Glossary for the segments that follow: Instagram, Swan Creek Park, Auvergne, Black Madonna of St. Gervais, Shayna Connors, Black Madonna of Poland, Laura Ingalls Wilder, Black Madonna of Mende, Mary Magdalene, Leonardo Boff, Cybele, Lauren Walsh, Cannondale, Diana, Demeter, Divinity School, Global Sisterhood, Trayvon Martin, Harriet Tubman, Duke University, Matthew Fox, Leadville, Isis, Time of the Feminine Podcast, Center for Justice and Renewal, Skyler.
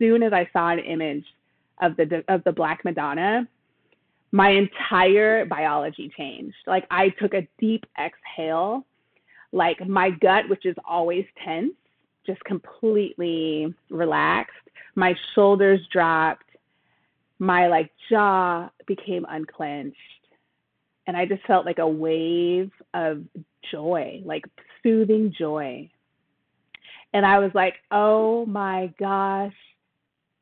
soon as I saw an image of the Black Madonna, my entire biology changed. Like, I took a deep exhale. Like, my gut, which is always tense, just completely relaxed. My shoulders dropped. My, like, jaw became unclenched. And I just felt like a wave of joy, like soothing joy. And I was like, oh my gosh,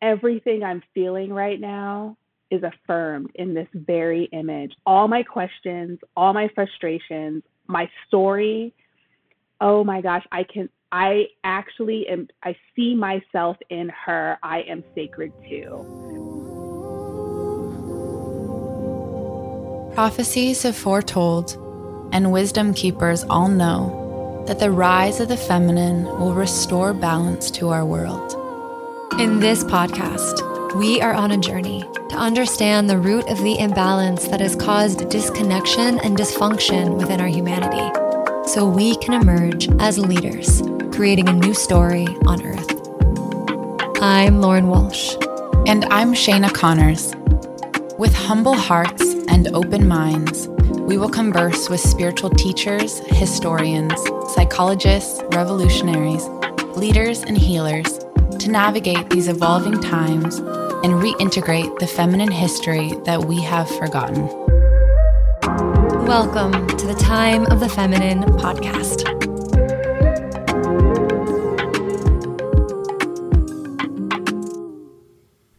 everything I'm feeling right now is affirmed in this very image. All my questions, all my frustrations, my story. Oh my gosh, I see myself in her. I am sacred too. Prophecies have foretold, and wisdom keepers all know, that the rise of the feminine will restore balance to our world. In this podcast, we are on a journey to understand the root of the imbalance that has caused disconnection and dysfunction within our humanity, so we can emerge as leaders, creating a new story on Earth. I'm Lauren Walsh. And I'm Shayna Connors. With humble hearts and open minds, we will converse with spiritual teachers, historians, psychologists, revolutionaries, leaders, and healers to navigate these evolving times and reintegrate the feminine history that we have forgotten. Welcome to the Time of the Feminine Podcast.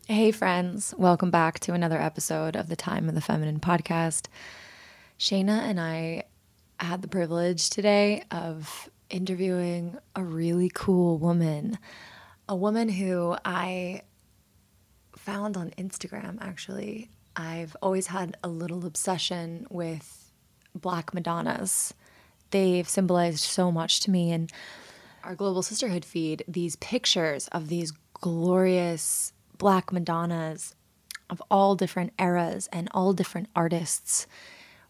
Hey friends, welcome back to another episode of the Time of the Feminine Podcast. Shayna and I had the privilege today of interviewing a really cool woman, a woman who I found on Instagram, actually. I've always had a little obsession with Black Madonnas. They've symbolized so much to me. And our Global Sisterhood feed, these pictures of these glorious Black Madonnas of all different eras and all different artists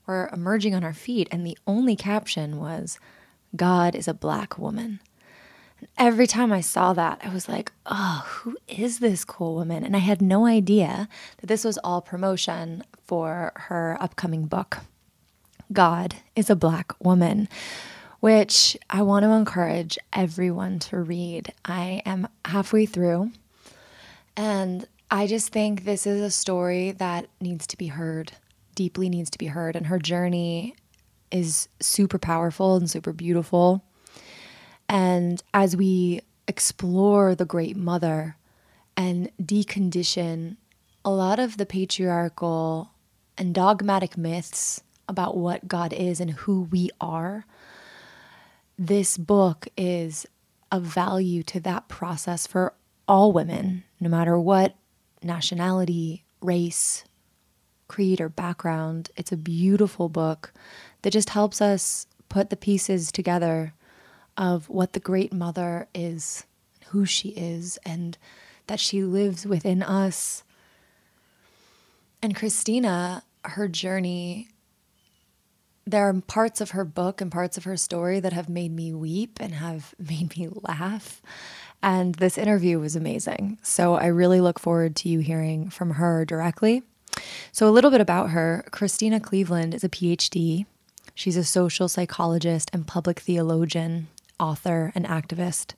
were emerging on our feed, and the only caption was, "God is a Black woman." And every time I saw that, I was like, oh, who is this cool woman? And I had no idea that this was all promotion for her upcoming book, God is a Black Woman, which I want to encourage everyone to read. I am halfway through. And I just think this is a story that needs to be heard, deeply needs to be heard. And her journey is super powerful and super beautiful. And as we explore the Great Mother and decondition a lot of the patriarchal and dogmatic myths about what God is and who we are, this book is of value to that process for all women, no matter what nationality, race, creed, or background. It's a beautiful book that just helps us put the pieces together of what the Great Mother is, who she is, and that she lives within us. And Christina, her journey, there are parts of her book and parts of her story that have made me weep and have made me laugh. And this interview was amazing. So I really look forward to you hearing from her directly. So a little bit about her. Christina Cleveland is a PhD. She's a social psychologist and public theologian, author, and activist.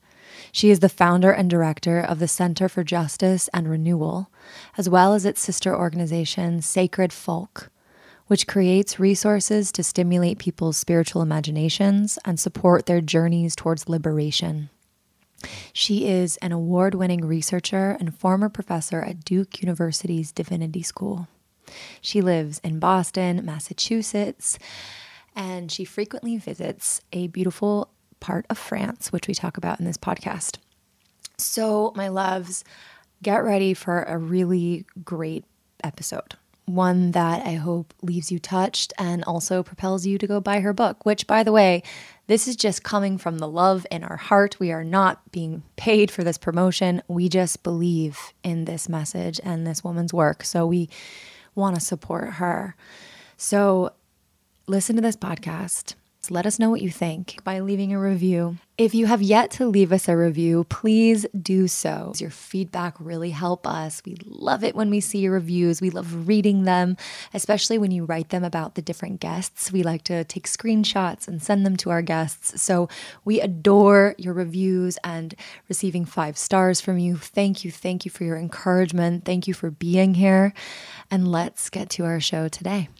She is the founder and director of the Center for Justice and Renewal, as well as its sister organization, Sacred Folk, which creates resources to stimulate people's spiritual imaginations and support their journeys towards liberation. She is an award-winning researcher and former professor at Duke University's Divinity School. She lives in Boston, Massachusetts, and she frequently visits a beautiful part of France, which we talk about in this podcast. So, my loves, get ready for a really great episode. One that I hope leaves you touched and also propels you to go buy her book, which, by the way, this is just coming from the love in our heart. We are not being paid for this promotion. We just believe in this message and this woman's work. So we want to support her. So listen to this podcast, podcasts. Let us know what you think by leaving a review. If you have yet to leave us a review, please do so. Your feedback really helps us. We love it when we see your reviews. We love reading them, especially when you write them about the different guests. We like to take screenshots and send them to our guests. So we adore your reviews and receiving 5 stars from you. Thank you. Thank you for your encouragement. Thank you for being here. And let's get to our show today.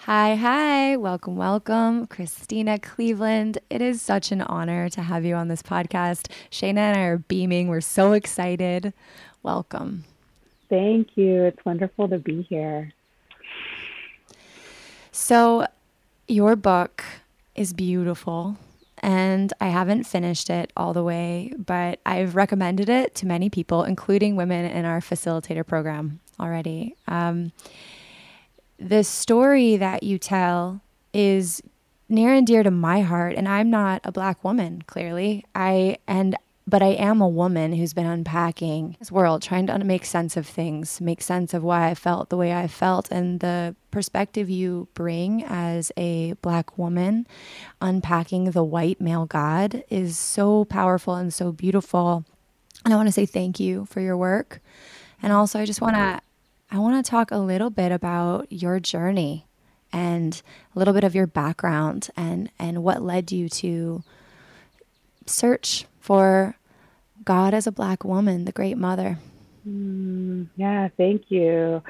Hi, welcome, welcome, Christina Cleveland. It is such an honor to have you on this podcast. Shayna and I are beaming. We're so excited. Welcome. Thank you. It's wonderful to be here. So your book is beautiful, and I haven't finished it all the way, but I've recommended it to many people, including women in our facilitator program already. The story that you tell is near and dear to my heart, and I'm not a Black woman, clearly. But I am a woman who's been unpacking this world, trying to make sense of things, make sense of why I felt the way I felt, and the perspective you bring as a Black woman unpacking the white male God is so powerful and so beautiful. And I want to say thank you for your work. And also, I want to talk a little bit about your journey and a little bit of your background and what led you to search for God as a Black woman, the Great Mother. Yeah, thank you.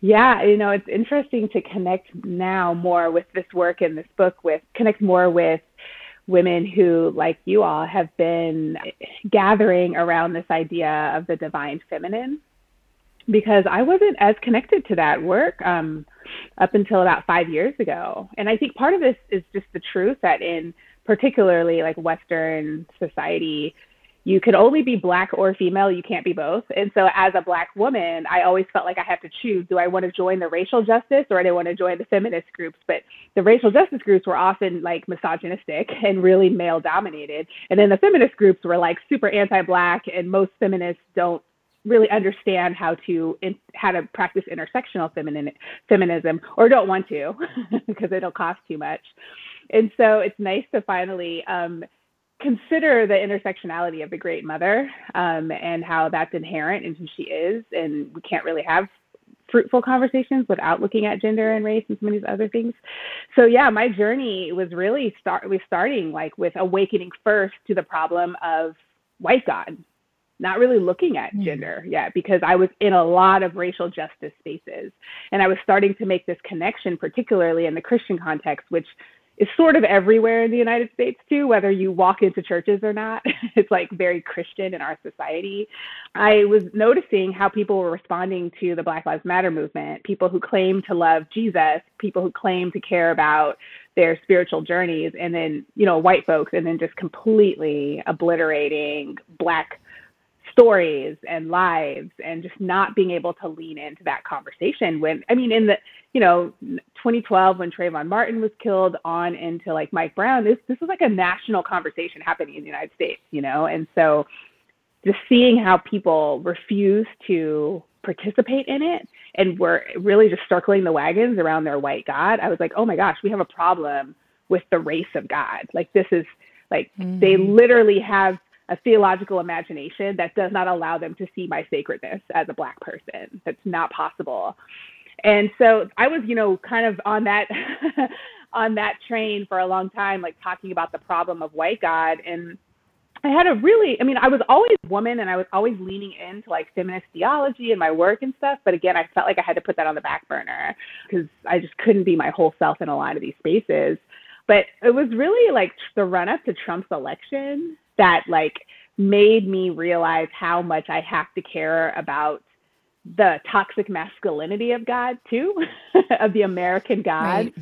Yeah, you know, it's interesting to connect now more with this work and this book with women who, like you all, have been gathering around this idea of the divine feminine. Because I wasn't as connected to that work up until about 5 years ago. And I think part of this is just the truth that in particularly like Western society, you can only be Black or female. You can't be both. And so as a Black woman, I always felt like I have to choose. Do I want to join the racial justice or do I want to join the feminist groups? But the racial justice groups were often like misogynistic and really male dominated. And then the feminist groups were like super anti-Black, and most feminists don't really understand how to practice intersectional feminism, or don't want to because it'll cost too much. And so it's nice to finally consider the intersectionality of the Great Mother and how that's inherent in who she is. And we can't really have fruitful conversations without looking at gender and race and so many other things. So yeah, my journey was really starting like with awakening first to the problem of white God. Not really looking at gender yet, because I was in a lot of racial justice spaces. And I was starting to make this connection, particularly in the Christian context, which is sort of everywhere in the United States too, whether you walk into churches or not. It's like very Christian in our society. I was noticing how people were responding to the Black Lives Matter movement, people who claim to love Jesus, people who claim to care about their spiritual journeys, and then, you know, white folks, and then just completely obliterating Black stories and lives, and just not being able to lean into that conversation. When, I mean, in the, you know, 2012, when Trayvon Martin was killed, on into like Mike Brown, this was like a national conversation happening in the United States, you know? And so just seeing how people refuse to participate in it and were really just circling the wagons around their white God, I was like, oh my gosh, we have a problem with the race of God. Like, this is like, They literally have a theological imagination that does not allow them to see my sacredness as a Black person. That's not possible. And so I was, you know, kind of on that on that train for a long time, like talking about the problem of white God. And I had I was always a woman, and I was always leaning into like feminist theology and my work and stuff. But again, I felt like I had to put that on the back burner because I just couldn't be my whole self in a lot of these spaces. But it was really like the run up to Trump's election that like made me realize how much I have to care about the toxic masculinity of God too, of the American God. Right.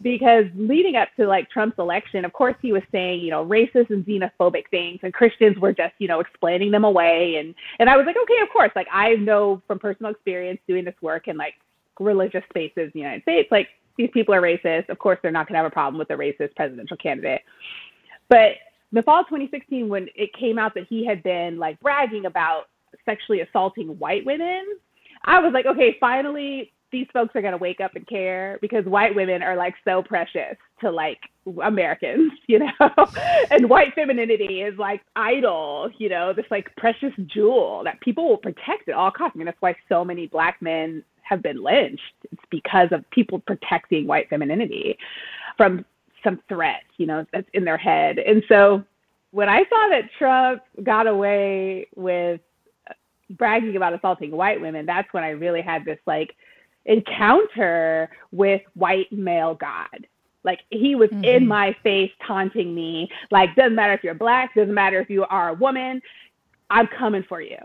Because leading up to like Trump's election, of course he was saying, you know, racist and xenophobic things, and Christians were just, you know, explaining them away. And I was like, okay, of course, like I know from personal experience doing this work in like religious spaces in the United States, like these people are racist. Of course, they're not gonna have a problem with a racist presidential candidate. But the fall of 2016, when it came out that he had been like bragging about sexually assaulting white women, I was like, okay, finally these folks are going to wake up and care, because white women are like so precious to like Americans, you know, and white femininity is like idol, you know, this like precious jewel that people will protect at all costs. I mean, that's why so many Black men have been lynched. It's because of people protecting white femininity from some threat, you know, that's in their head. And so when I saw that Trump got away with bragging about assaulting white women, that's when I really had this like encounter with white male God. Like he was in my face taunting me, like, doesn't matter if you're Black, doesn't matter if you are a woman, I'm coming for you.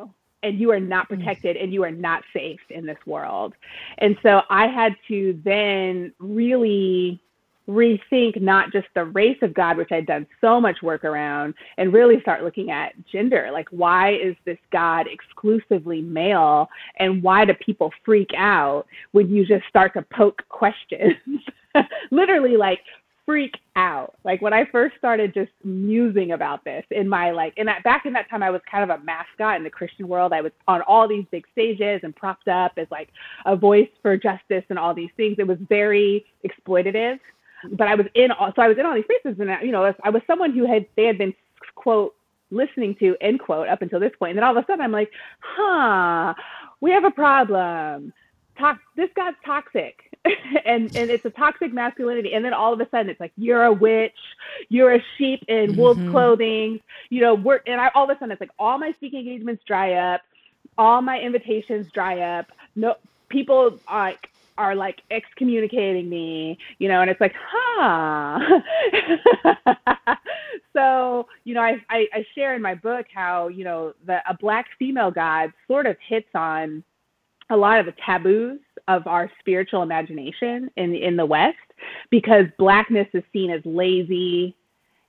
And you are not protected and you are not safe in this world. And so I had to then really rethink not just the race of God, which I'd done so much work around, and really start looking at gender. Like, why is this God exclusively male? And why do people freak out when you just start to poke questions? Literally, like, freak out. Like, when I first started just musing about this in my, like, and back in that time, I was kind of a mascot in the Christian world. I was on all these big stages and propped up as, like, a voice for justice and all these things. It was very exploitative. But I was in all these spaces, and I was someone who they had been, quote, listening to, end quote, up until this point. And then all of a sudden I'm like, we have a problem. This guy's toxic. and it's a toxic masculinity. And then all of a sudden it's like, you're a witch, you're a sheep in wolf's clothing, you know, all of a sudden it's like all my speaking engagements dry up, all my invitations dry up. No, people are like excommunicating me, you know, and it's like, So, you know, I share in my book how, you know, a Black female God sort of hits on a lot of the taboos of our spiritual imagination in the West, because Blackness is seen as lazy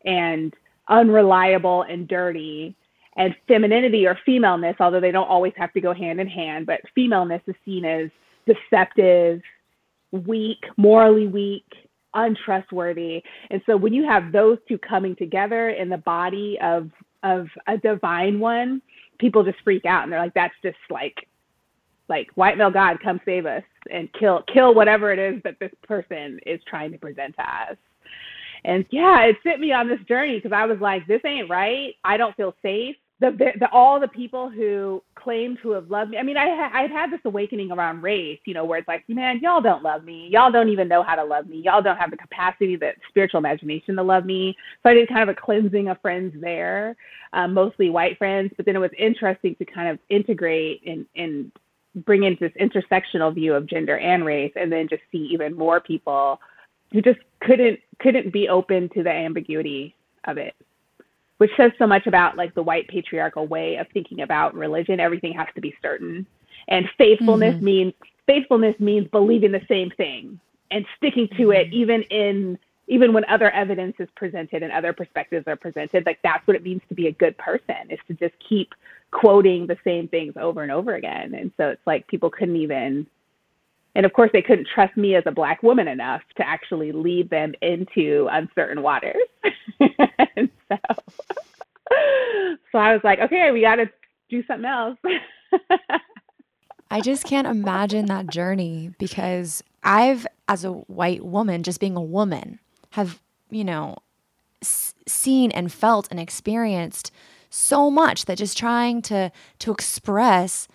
and unreliable and dirty. And femininity or femaleness, although they don't always have to go hand in hand, but femaleness is seen as deceptive, weak, morally weak, untrustworthy. And so when you have those two coming together in the body of a divine one, people just freak out and they're like, that's just like white male God, come save us and kill whatever it is that this person is trying to present to us. And yeah, it sent me on this journey, because I was like, this ain't right. I don't feel safe. All the people who claim to have loved me. I mean, I've had this awakening around race, you know, where it's like, man, y'all don't love me. Y'all don't even know how to love me. Y'all don't have the capacity, the spiritual imagination to love me. So I did kind of a cleansing of friends there, mostly white friends. But then it was interesting to kind of integrate and bring into this intersectional view of gender and race, and then just see even more people who just couldn't be open to the ambiguity of it. Which says so much about like the white patriarchal way of thinking about religion. Everything has to be certain, and faithfulness means believing the same thing and sticking to it, even when other evidence is presented and other perspectives are presented. Like, that's what it means to be a good person, is to just keep quoting the same things over and over again. And so it's like people couldn't even, and of course they couldn't trust me as a Black woman enough to actually lead them into uncertain waters. And so I was like, okay, we got to do something else. I just can't imagine that journey, because I've, as a white woman, just being a woman, have, you know, seen and felt and experienced so much that just trying to express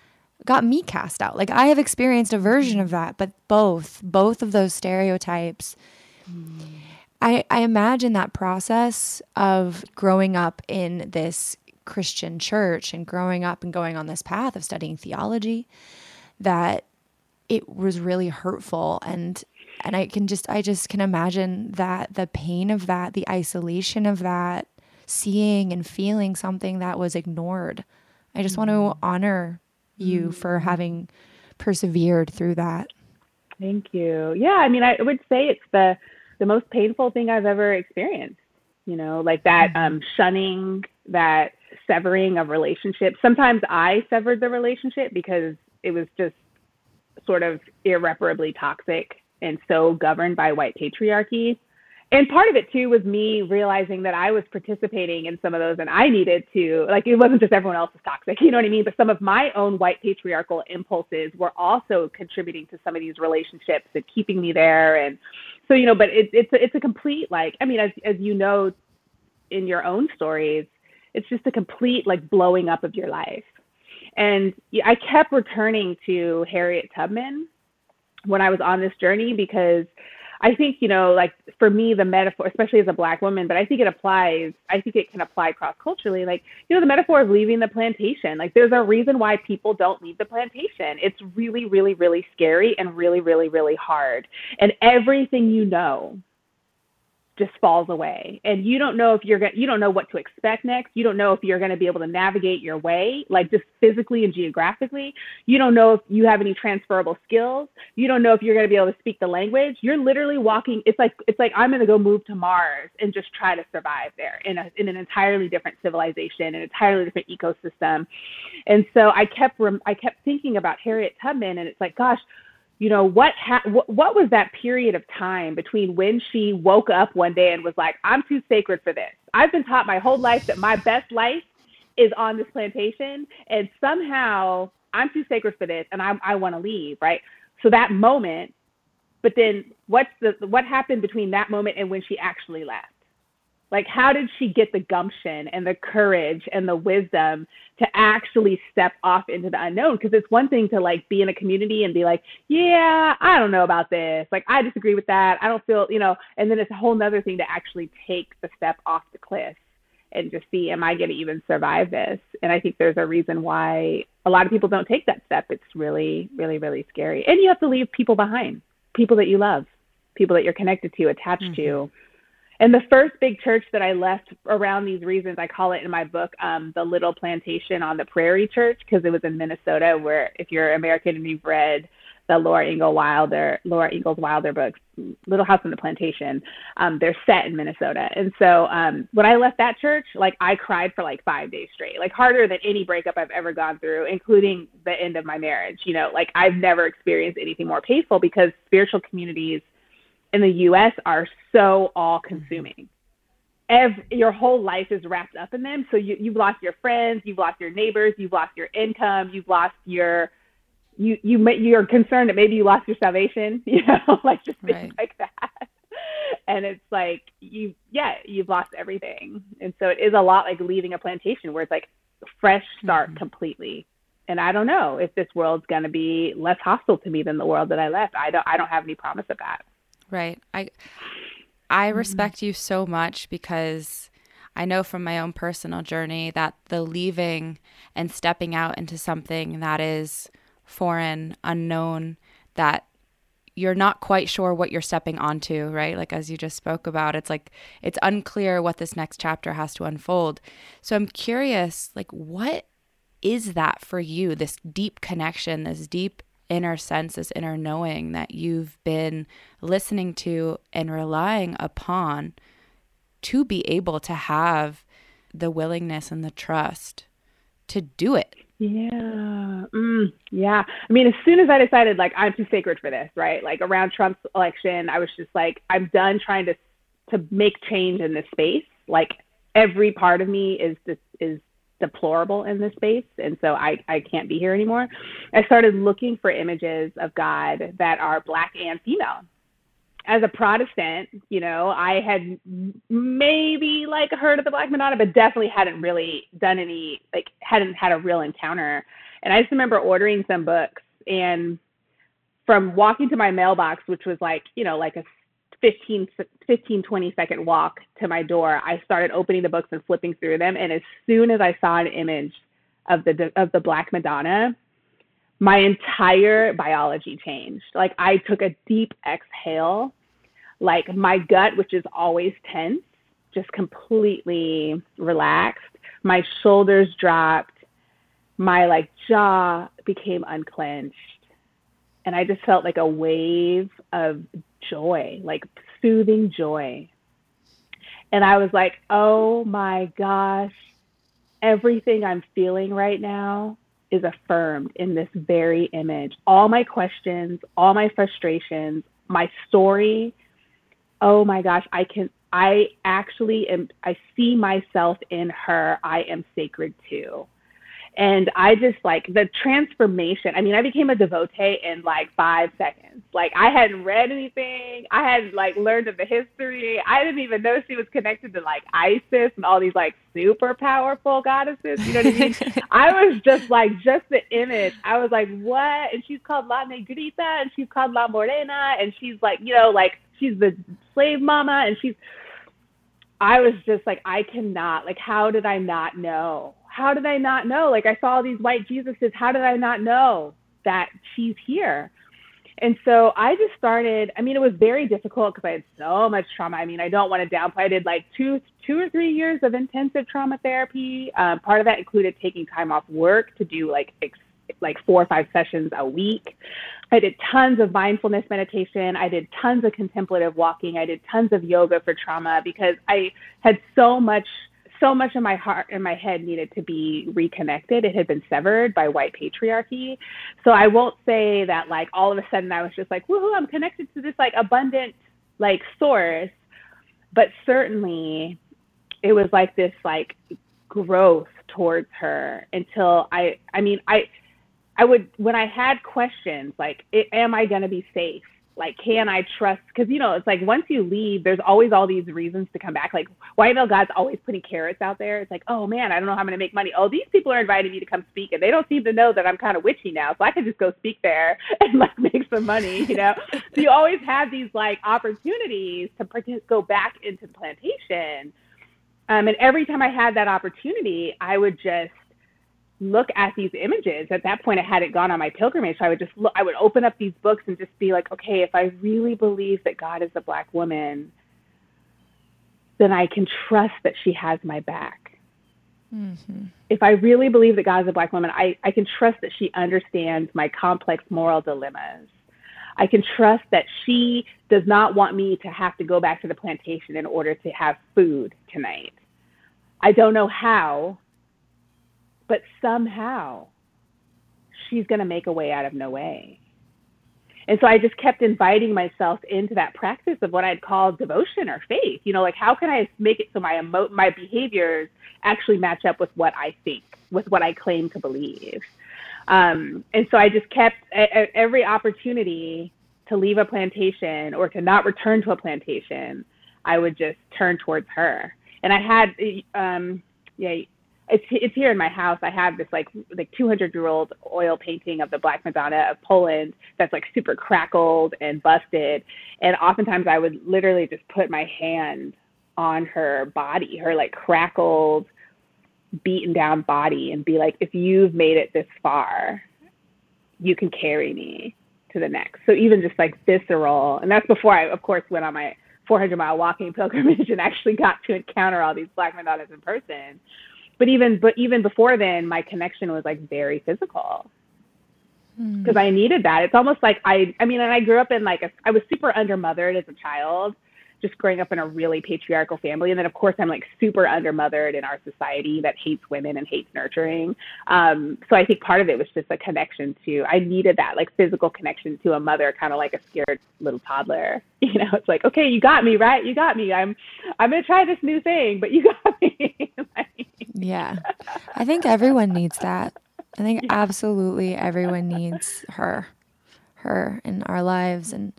got me cast out. Like, I have experienced a version of that, but both of those stereotypes. I imagine that process of growing up in this Christian church and growing up and going on this path of studying theology, that it was really hurtful. And I just can imagine that, the pain of that, the isolation of that, seeing and feeling something that was ignored. I just want to honor you for having persevered through that. Thank you. Yeah. I mean, I would say it's the most painful thing I've ever experienced, you know, like that shunning, that severing of relationships. Sometimes I severed the relationship because it was just sort of irreparably toxic and so governed by white patriarchy. And part of it, too, was me realizing that I was participating in some of those, and I needed to, like, it wasn't just everyone else is toxic, you know what I mean? But some of my own white patriarchal impulses were also contributing to some of these relationships and keeping me there. And so, you know, but it's a complete, like, I mean, as you know, in your own stories, it's just a complete, like, blowing up of your life. And I kept returning to Harriet Tubman when I was on this journey, because I think, you know, like for me, the metaphor, especially as a Black woman, but I think it applies, I think it can apply cross-culturally, like, you know, the metaphor of leaving the plantation, like there's a reason why people don't leave the plantation. It's really, really, really scary and really, really, really hard. And everything you know just falls away. And you don't know if you're going to, you don't know what to expect next. You don't know if you're going to be able to navigate your way, like just physically and geographically. You don't know if you have any transferable skills. You don't know if you're going to be able to speak the language. You're literally walking. It's like, I'm going to go move to Mars and just try to survive there in an entirely different civilization, an entirely different ecosystem. And so I kept thinking about Harriet Tubman, and it's like, gosh, you know, what was that period of time between when she woke up one day and was like, I'm too sacred for this. I've been taught my whole life that my best life is on this plantation, and somehow I'm too sacred for this and I want to leave, right? So that moment, but then what happened between that moment and when she actually left? Like, how did she get the gumption and the courage and the wisdom to actually step off into the unknown? Because it's one thing to, like, be in a community and be like, yeah, I don't know about this. Like, I disagree with that. I don't feel, you know, and then it's a whole nother thing to actually take the step off the cliff and just see, am I going to even survive this? And I think there's a reason why a lot of people don't take that step. It's really, really, really scary. And you have to leave people behind, people that you love, people that you're connected to, attached to. And the first big church that I left around these reasons, I call it in my book, the Little Plantation on the Prairie Church, because it was in Minnesota, where if you're American and you've read the Laura Ingalls Wilder books, Little House on the Plantation, they're set in Minnesota. And so when I left that church, like I cried for like 5 days straight, like harder than any breakup I've ever gone through, including the end of my marriage. You know, like I've never experienced anything more painful, because spiritual communities in the U.S. are so all-consuming. Your whole life is wrapped up in them. So you've lost your friends, you've lost your neighbors, you've lost your income, you've lost you're concerned that maybe you lost your salvation, you know, like just things like that. And it's like, you've lost everything. And so it is a lot like leaving a plantation, where it's like fresh start completely. And I don't know if this world's going to be less hostile to me than the world that I left. I don't have any promise of that. Right. I respect you so much, because I know from my own personal journey that the leaving and stepping out into something that is foreign, unknown, that you're not quite sure what you're stepping onto, right? Like, as you just spoke about, it's like it's unclear what this next chapter has to unfold. So I'm curious, like, what is that for you, this deep connection, this deep inner sense, this inner knowing that you've been listening to and relying upon to be able to have the willingness and the trust to do it? Yeah. I mean, as soon as I decided, like, I'm too sacred for this, right? Like around Trump's election, I was just like, I'm done trying to make change in this space. Like every part of me is deplorable in this space, and so I can't be here anymore. I started looking for images of God that are Black and female. As a Protestant, you know, I had maybe like heard of the Black Madonna, but definitely hadn't really done any, like hadn't had a real encounter. And I just remember ordering some books, and from walking to my mailbox, which was like, you know, like a 15-20 second walk to my door, I started opening the books and flipping through them. And as soon as I saw an image of the Black Madonna, my entire biology changed. Like I took a deep exhale, like my gut, which is always tense, just completely relaxed. My shoulders dropped. My like jaw became unclenched. And I just felt like a wave of joy, like soothing joy. And I was like, oh my gosh, everything I'm feeling right now is affirmed in this very image. All my questions, all my frustrations, my story, oh my gosh, I see myself in her. I am sacred too. And I just like the transformation. I mean, I became a devotee in like 5 seconds. Like I hadn't read anything. I hadn't like learned of the history. I didn't even know she was connected to like Isis and all these like super powerful goddesses. You know what I mean? I was just like, just the image. I was like, what? And she's called La Negrita and she's called La Morena. And she's like, you know, like she's the slave mama. And I was just like, I cannot, like, how did I not know? How did I not know? Like, I saw all these white Jesuses. How did I not know that she's here? And so I just started, I mean, it was very difficult because I had so much trauma. I mean, I don't want to downplay. I did like two or three years of intensive trauma therapy. Part of that included taking time off work to do like 4 or 5 sessions a week. I did tons of mindfulness meditation. I did tons of contemplative walking. I did tons of yoga for trauma because I had so much in my heart and my head needed to be reconnected. It had been severed by white patriarchy. So I won't say that like all of a sudden I was just like, woohoo, I'm connected to this like abundant like source. But certainly it was like this like growth towards her until I would, when I had questions, like, am I going to be safe? Like, can I trust? Because, you know, it's like once you leave, there's always all these reasons to come back. Like, white male God's always putting carrots out there. It's like, oh, man, I don't know how I'm going to make money. Oh, these people are inviting me to come speak, and they don't seem to know that I'm kind of witchy now, so I could just go speak there and, like, make some money, you know? So you always have these, like, opportunities to go back into plantation. And every time I had that opportunity, I would just look at these images. At that point, I hadn't gone on my pilgrimage. So I would just look, I would open up these books and just be like, okay, if I really believe that God is a Black woman, then I can trust that she has my back. Mm-hmm. If I really believe that God is a Black woman, I can trust that she understands my complex moral dilemmas. I can trust that she does not want me to have to go back to the plantation in order to have food tonight. I don't know how, but somehow she's going to make a way out of no way. And so I just kept inviting myself into that practice of what I'd call devotion or faith. You know, like how can I make it so my behaviors actually match up with what I think, with what I claim to believe. And so I just kept at every opportunity to leave a plantation or to not return to a plantation, I would just turn towards her. And I had, It's here in my house. I have this like 200-year-old oil painting of the Black Madonna of Poland that's like super crackled and busted. And oftentimes I would literally just put my hand on her body, her like crackled, beaten down body, and be like, if you've made it this far, you can carry me to the next. So even just like visceral. And that's before I, of course, went on my 400-mile walking pilgrimage and actually got to encounter all these Black Madonnas in person. But even before then, my connection was like very physical because I needed that. It's almost like I mean, and I grew up in I was super undermothered as a child, just growing up in a really patriarchal family. And then, of course, I'm like super undermothered in our society that hates women and hates nurturing. So I think part of it was just a connection to, I needed that like physical connection to a mother, kind of like a scared little toddler. You know, it's like, okay, you got me, right? You got me. I'm going to try this new thing, but you got me. Yeah. I think everyone needs that. I think absolutely everyone needs her in our lives. And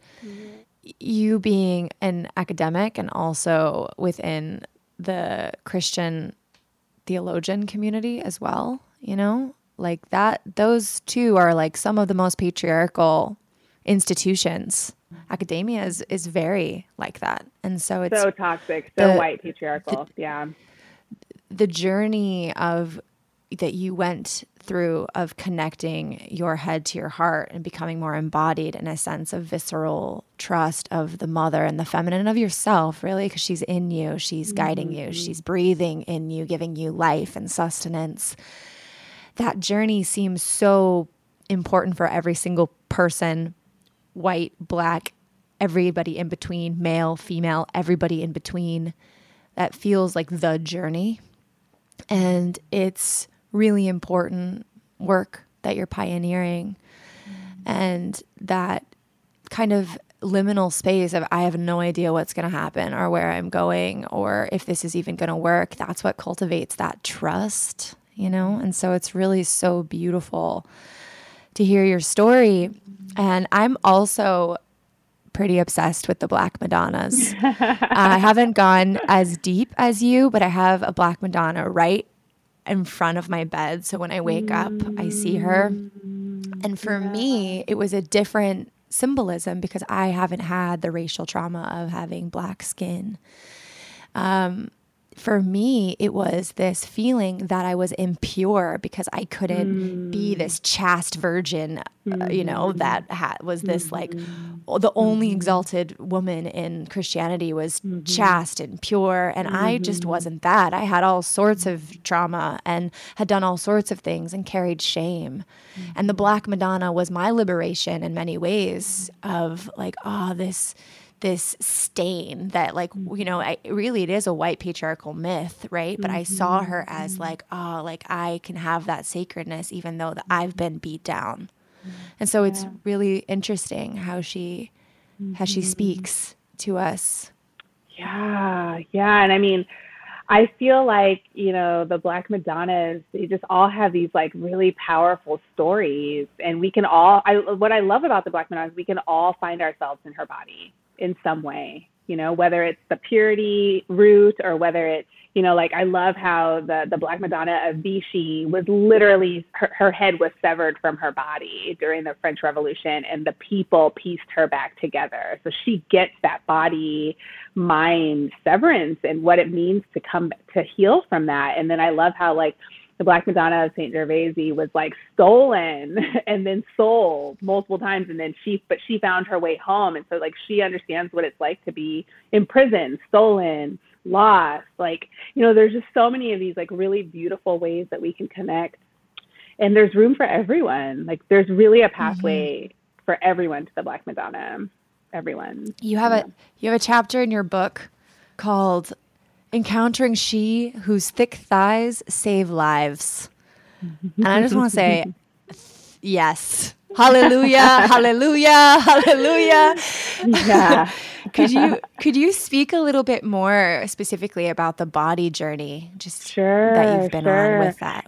you being an academic and also within the Christian theologian community as well, you know, like that, those two are like some of the most patriarchal institutions. Academia is very like that. And so it's so toxic, so white patriarchal. The journey that you went through of connecting your head to your heart and becoming more embodied in a sense of visceral trust of the mother and the feminine of yourself, really, because she's in you, she's guiding you, she's breathing in you, giving you life and sustenance. That journey seems so important for every single person, white, Black, everybody in between, male, female, everybody in between. That feels like the journey, and it's really important work that you're pioneering, and that kind of liminal space of I have no idea what's going to happen or where I'm going or if this is even going to work. That's what cultivates that trust, you know? And so it's really so beautiful to hear your story. And I'm also pretty obsessed with the Black Madonnas. I haven't gone as deep as you, but I have a Black Madonna right in front of my bed. So when I wake up, I see her. And for me, it was a different symbolism because I haven't had the racial trauma of having black skin. For me, it was this feeling that I was impure because I couldn't be this chaste virgin, you know, that was this like the only exalted woman in Christianity was chaste and pure. And I just wasn't that. I had all sorts of trauma and had done all sorts of things and carried shame. And the Black Madonna was my liberation in many ways of like, oh, this stain that like, you know, really it is a white patriarchal myth, right? But I saw her as like, oh, like I can have that sacredness even though I've been beat down. And so it's really interesting how she speaks to us. Yeah. Yeah. And I mean, I feel like, you know, the Black Madonnas, they just all have these like really powerful stories, and we can all, what I love about the Black Madonna is we can all find ourselves in her body in some way, you know, whether it's the purity root or whether it's, you know, like I love how the Black Madonna of Vichy was literally, her head was severed from her body during the French Revolution, and the people pieced her back together. So she gets that body, mind severance and what it means to come to heal from that. And then I love how like the Black Madonna of St. Gervais was like stolen and then sold multiple times. And then she found her way home. And so like, she understands what it's like to be imprisoned, stolen, lost. Like, you know, there's just so many of these like really beautiful ways that we can connect, and there's room for everyone. Like there's really a pathway for everyone to the Black Madonna. Everyone. You have a chapter in your book called Encountering She Whose Thick Thighs Save Lives. And I just want to say, yes. Hallelujah, hallelujah, hallelujah. Yeah. Could you speak a little bit more specifically about the body journey, just that you've been on with that?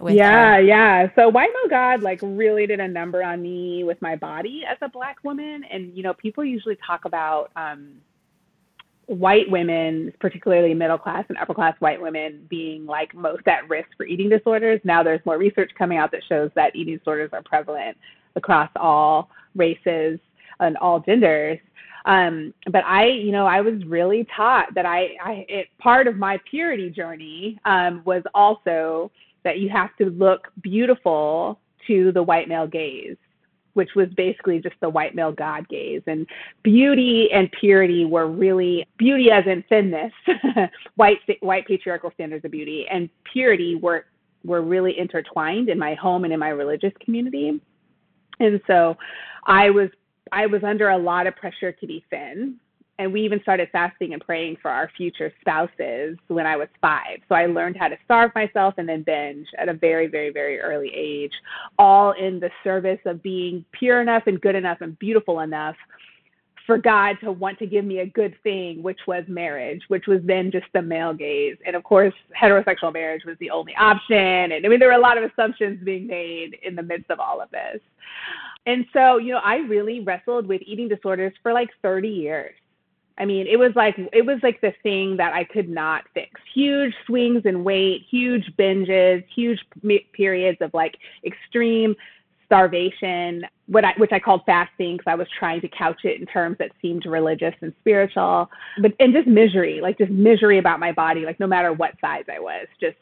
So White Mo God like really did a number on me with my body as a Black woman. And, you know, people usually talk about white women, particularly middle class and upper class white women, being like most at risk for eating disorders. Now there's more research coming out that shows that eating disorders are prevalent across all races and all genders. But I was really taught that part of my purity journey was also that you have to look beautiful to the white male gaze, which was basically just the white male God gaze. And beauty and purity were really beauty as in thinness, white patriarchal standards of beauty, and purity were really intertwined in my home and in my religious community. And so I was under a lot of pressure to be thin. And we even started fasting and praying for our future spouses when I was 5. So I learned how to starve myself and then binge at a very, very, very early age, all in the service of being pure enough and good enough and beautiful enough for God to want to give me a good thing, which was marriage, which was then just the male gaze. And of course, heterosexual marriage was the only option. And I mean, there were a lot of assumptions being made in the midst of all of this. And so, you know, I really wrestled with eating disorders for like 30 years. I mean, it was like the thing that I could not fix. Huge swings in weight, huge binges, huge periods of like extreme starvation, which I called fasting because I was trying to couch it in terms that seemed religious and spiritual, and just misery about my body, like no matter what size I was, just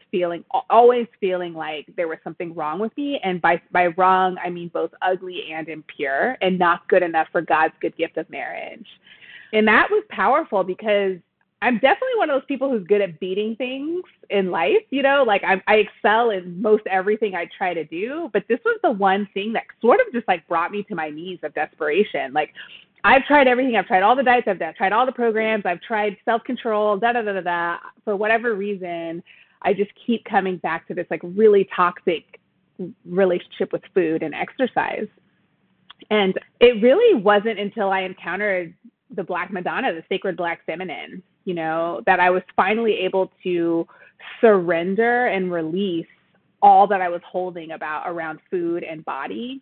always feeling like there was something wrong with me. And by wrong, I mean both ugly and impure and not good enough for God's good gift of marriage. And that was powerful because I'm definitely one of those people who's good at beating things in life. You know, like I excel in most everything I try to do. But this was the one thing that sort of just like brought me to my knees of desperation. Like I've tried everything. I've tried all the diets. I've tried all the programs. I've tried self-control, For whatever reason, I just keep coming back to this like really toxic relationship with food and exercise. And it really wasn't until I encountered the Black Madonna, the sacred Black feminine, you know, that I was finally able to surrender and release all that I was holding about around food and body,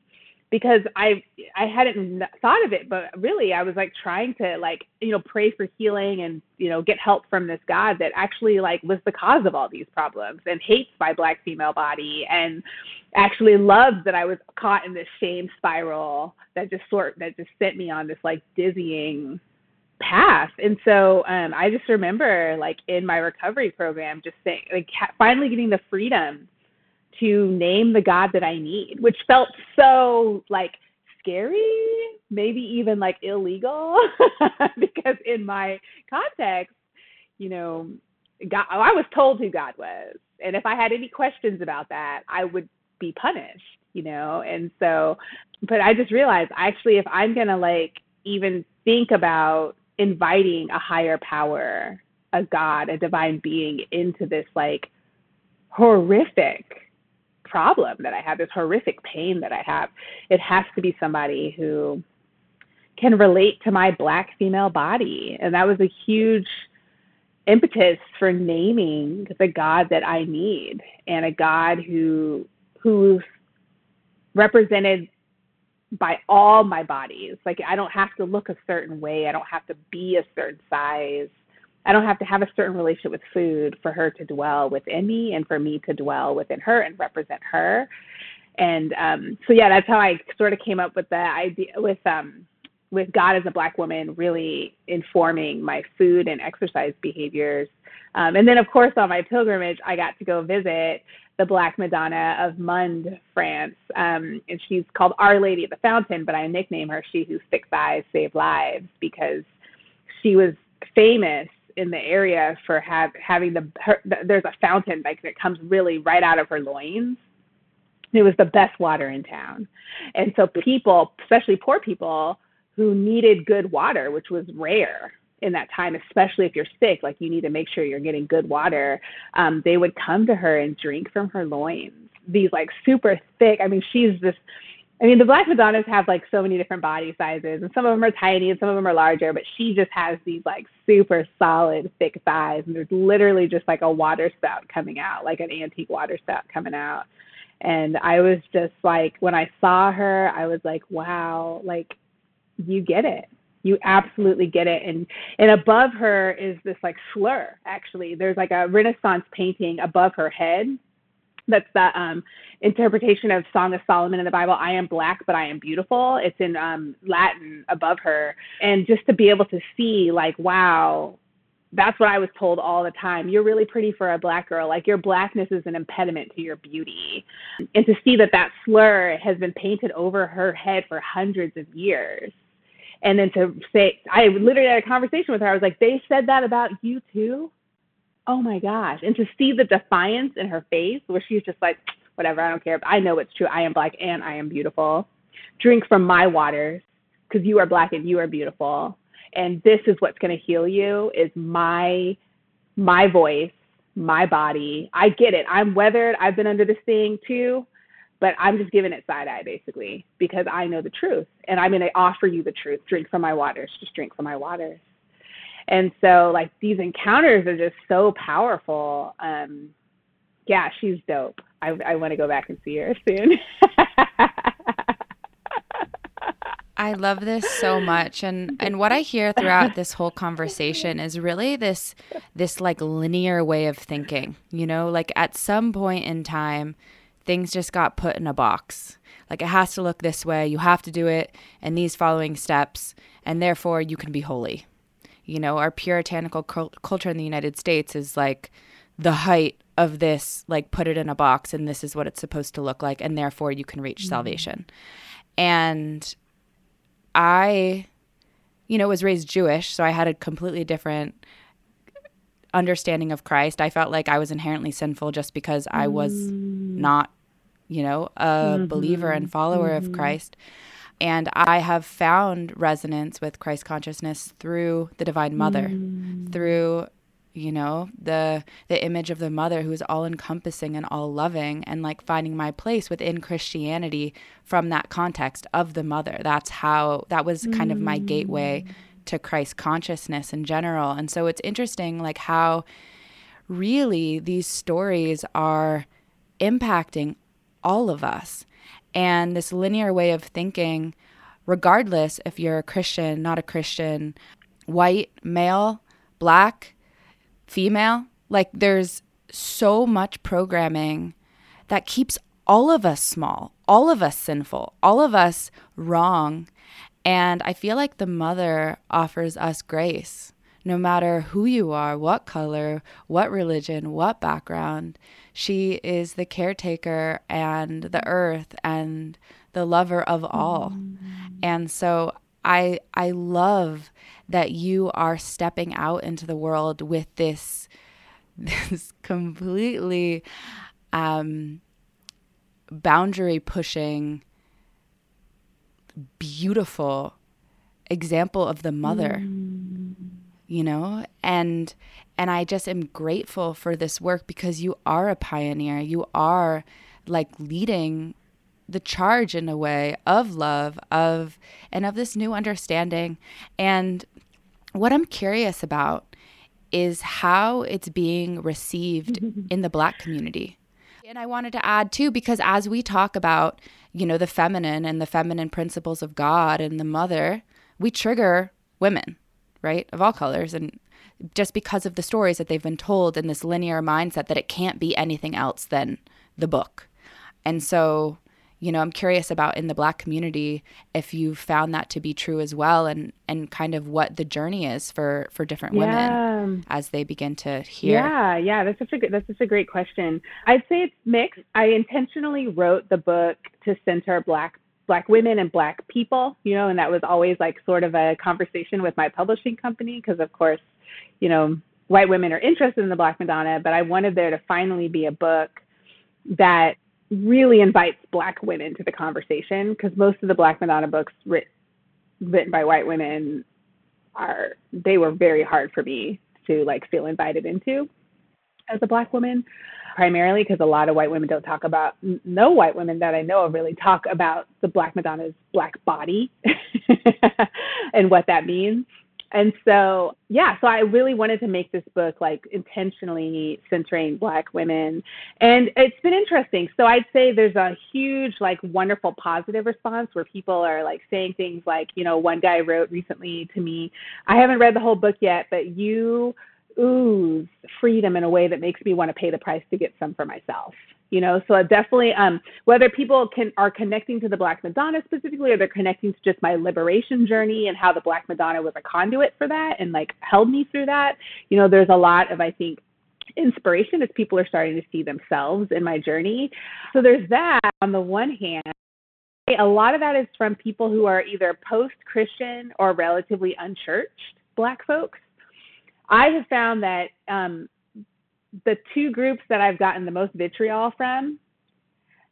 because I hadn't thought of it, but really I was like trying to like, you know, pray for healing and, you know, get help from this God that actually like was the cause of all these problems and hates my Black female body, and actually loves that I was caught in this shame spiral that just sent me on this like dizzying path. And so I just remember like in my recovery program, just saying, like finally getting the freedom to name the God that I need, which felt so like scary, maybe even like illegal, because in my context, you know, God, I was told who God was. And if I had any questions about that, I would be punished, you know? And so, but I just realized actually, if I'm going to like even think about inviting a higher power, a God, a divine being into this like horrific problem that I have, this horrific pain that I have, it has to be somebody who can relate to my Black female body. And that was a huge impetus for naming the God that I need, and a God who's represented by all my bodies. Like, I don't have to look a certain way. I don't have to be a certain size. I don't have to have a certain relationship with food for her to dwell within me and for me to dwell within her and represent her. And so, yeah, that's how I sort of came up with the idea with God as a Black woman really informing my food and exercise behaviors. And then, of course, on my pilgrimage, I got to go visit the Black Madonna of Mende, France. And she's called Our Lady of the Fountain, but I nickname her She Who Sticks Eyes Save Lives, because she was famous in the area for having there's a fountain like that comes really right out of her loins. It was the best water in town. And so people, especially poor people who needed good water, which was rare in that time, especially if you're sick, like you need to make sure you're getting good water. They would come to her and drink from her loins. These like super thick, I mean, the Black Madonnas have like so many different body sizes, and some of them are tiny and some of them are larger, but she just has these like super solid, thick thighs. And there's literally just like a water spout coming out, like an antique water spout coming out. And I was just like, when I saw her, I was like, wow, like you get it. You absolutely get it. And above her is this like slur, actually. There's like a Renaissance painting above her head. That's the interpretation of Song of Solomon in the Bible. I am Black, but I am beautiful. It's in Latin above her. And just to be able to see like, wow, that's what I was told all the time. You're really pretty for a Black girl. Like your Blackness is an impediment to your beauty. And to see that slur has been painted over her head for hundreds of years. And then to say, I literally had a conversation with her. I was like, they said that about you too? Oh my gosh. And to see the defiance in her face where she's just like, whatever, I don't care. I know it's true. I am Black and I am beautiful. Drink from my waters, because you are Black and you are beautiful. And this is what's going to heal you, is my voice, my body. I get it. I'm weathered. I've been under this thing too, but I'm just giving it side eye basically, because I know the truth and I'm going to offer you the truth. Drink from my waters. Just drink from my waters. And so, like, these encounters are just so powerful. Yeah, she's dope. I want to go back and see her soon. I love this so much. And what I hear throughout this whole conversation is really this like linear way of thinking, you know, like at some point in time, things just got put in a box. Like it has to look this way. You have to do it in these following steps, and therefore you can be holy. You know, our puritanical culture in the United States is like the height of this, like put it in a box and this is what it's supposed to look like, and therefore you can reach salvation. And I, you know, was raised Jewish, so I had a completely different understanding of Christ. I felt like I was inherently sinful just because I was not, you know, a believer and follower of Christ. And I have found resonance with Christ consciousness through the Divine Mother, through, you know, the image of the Mother who is all-encompassing and all-loving, and like finding my place within Christianity from that context of the Mother. That was kind of my gateway to Christ consciousness in general. And so it's interesting, like, how really these stories are impacting all of us. And this linear way of thinking, regardless if you're a Christian, not a Christian, white, male, black, female, like, there's so much programming that keeps all of us small, all of us sinful, all of us wrong. And I feel like the mother offers us grace, no matter who you are, what color, what religion, what background. She is the caretaker and the earth and the lover of all. Mm-hmm. And so I love that you are stepping out into the world with this completely boundary pushing, beautiful example of the mother, you know, and I just am grateful for this work, because you are a pioneer. You are, like, leading the charge in a way of love and of this new understanding. And what I'm curious about is how it's being received in the Black community. And I wanted to add too, because as we talk about, you know, the feminine and the feminine principles of God and the mother, we trigger women, right, of all colors. And just because of the stories that they've been told in this linear mindset that it can't be anything else than the book. And so, you know, I'm curious about in the Black community, if you found that to be true as well, and kind of what the journey is for different women as they begin to hear. Yeah. That's such a great question. I'd say it's mixed. I intentionally wrote the book to center Black women and Black people, you know, and that was always, like, sort of a conversation with my publishing company, because, of course, you know, white women are interested in the Black Madonna, but I wanted there to finally be a book that really invites Black women to the conversation, because most of the Black Madonna books written by white women were very hard for me to, like, feel invited into as a Black woman, primarily because a lot of white women don't talk about, no white women that I know of really talk about the Black Madonna's Black body and what that means. And so, so I really wanted to make this book, like, intentionally centering Black women. And it's been interesting. So I'd say there's a huge, like, wonderful positive response where people are, like, saying things like, you know, one guy wrote recently to me, I haven't read the whole book yet, but you ooze freedom in a way that makes me want to pay the price to get some for myself. You know, so definitely, whether people are connecting to the Black Madonna specifically, or they're connecting to just my liberation journey and how the Black Madonna was a conduit for that and, like, held me through that. You know, there's a lot of, I think, inspiration as people are starting to see themselves in my journey. So there's that on the one hand. A lot of that is from people who are either post-Christian or relatively unchurched Black folks. I have found that, the two groups that I've gotten the most vitriol from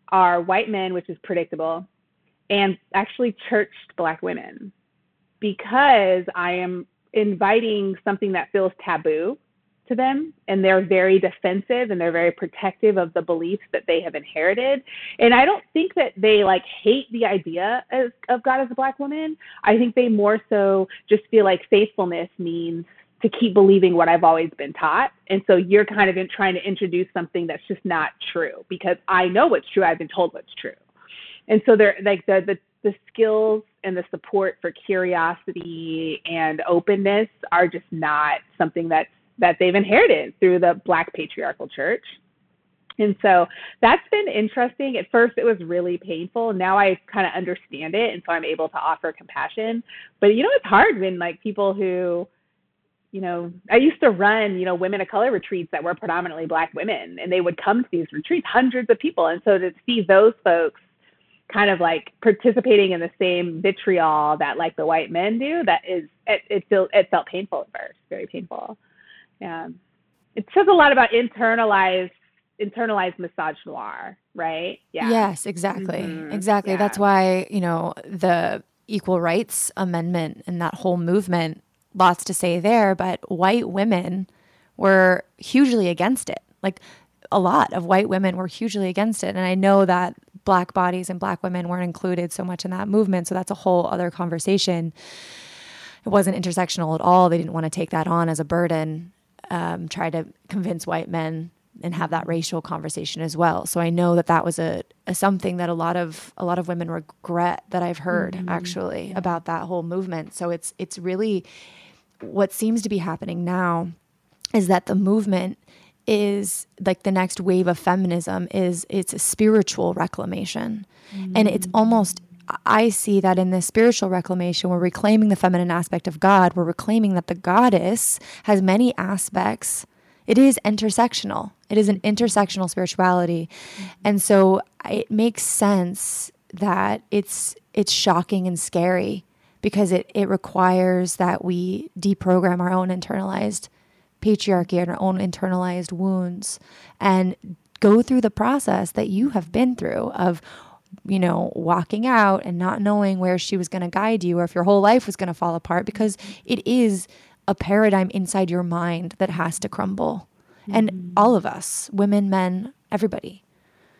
are white men, which is predictable, and actually churched Black women, because I am inviting something that feels taboo to them, and they're very defensive and they're very protective of the beliefs that they have inherited. And I don't think that they, like, hate the idea of God as a Black woman. I think they more so just feel like faithfulness means to keep believing what I've always been taught. And so you're kind of trying to introduce something that's just not true, because I know what's true. I've been told what's true. And so they're like the skills and the support for curiosity and openness are just not something that they've inherited through the Black patriarchal church. And so that's been interesting. At first, it was really painful. Now I kind of understand it. And so I'm able to offer compassion, but, you know, it's hard when, like, people who, you know, I used to run, you know, women of color retreats that were predominantly Black women, and they would come to these retreats, hundreds of people. And so to see those folks kind of, like, participating in the same vitriol that, like, the white men do, that is, it felt painful at first, very painful. It says a lot about internalized massage noir, right? Yeah. Yes, exactly. Mm-hmm. Exactly. Yeah. That's why, you know, the Equal Rights Amendment and that whole movement, lots to say there, but white women were hugely against it. Like, a lot of white women were hugely against it. And I know that Black bodies and Black women weren't included so much in that movement. So that's a whole other conversation. it wasn't intersectional at all. They didn't want to take that on as a burden, try to convince white men and have that racial conversation as well. So I know that that was a something that a lot of women regret that I've heard actually about that whole movement. So it's really what seems to be happening now is that the movement is like the next wave of feminism it's a spiritual reclamation. And it's almost, I see that in this spiritual reclamation, we're reclaiming the feminine aspect of God. We're reclaiming that the goddess has many aspects. It is intersectional. It is an intersectional spirituality. And so it makes sense that it's shocking and scary because it requires that we deprogram our own internalized patriarchy and our own internalized wounds and go through the process that you have been through of, you know, walking out and not knowing where she was going to guide you or if your whole life was going to fall apart, because it is a paradigm inside your mind that has to crumble. And all of us, women, men, everybody.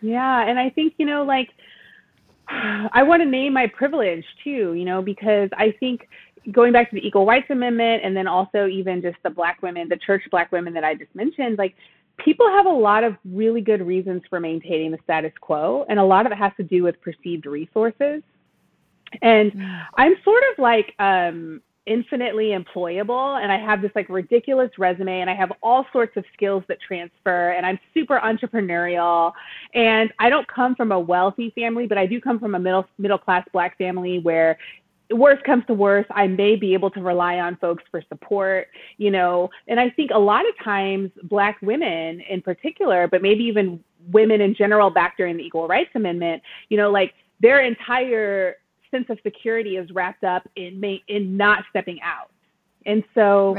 Yeah. And I think, you know, like, I want to name my privilege too, you know, because I think going back to the Equal Rights Amendment and then also even just the Black women, the church Black women that I just mentioned, like, people have a lot of really good reasons for maintaining the status quo. And a lot of it has to do with perceived resources. And I'm sort of like, infinitely employable, and I have this like ridiculous resume, and I have all sorts of skills that transfer, and I'm super entrepreneurial, and I don't come from a wealthy family, but I do come from a middle class Black family where worse comes to worse, I may be able to rely on folks for support, you know. And I think a lot of times Black women in particular, but maybe even women in general back during the Equal Rights Amendment, you know, like their entire sense of security is wrapped up in not stepping out. And so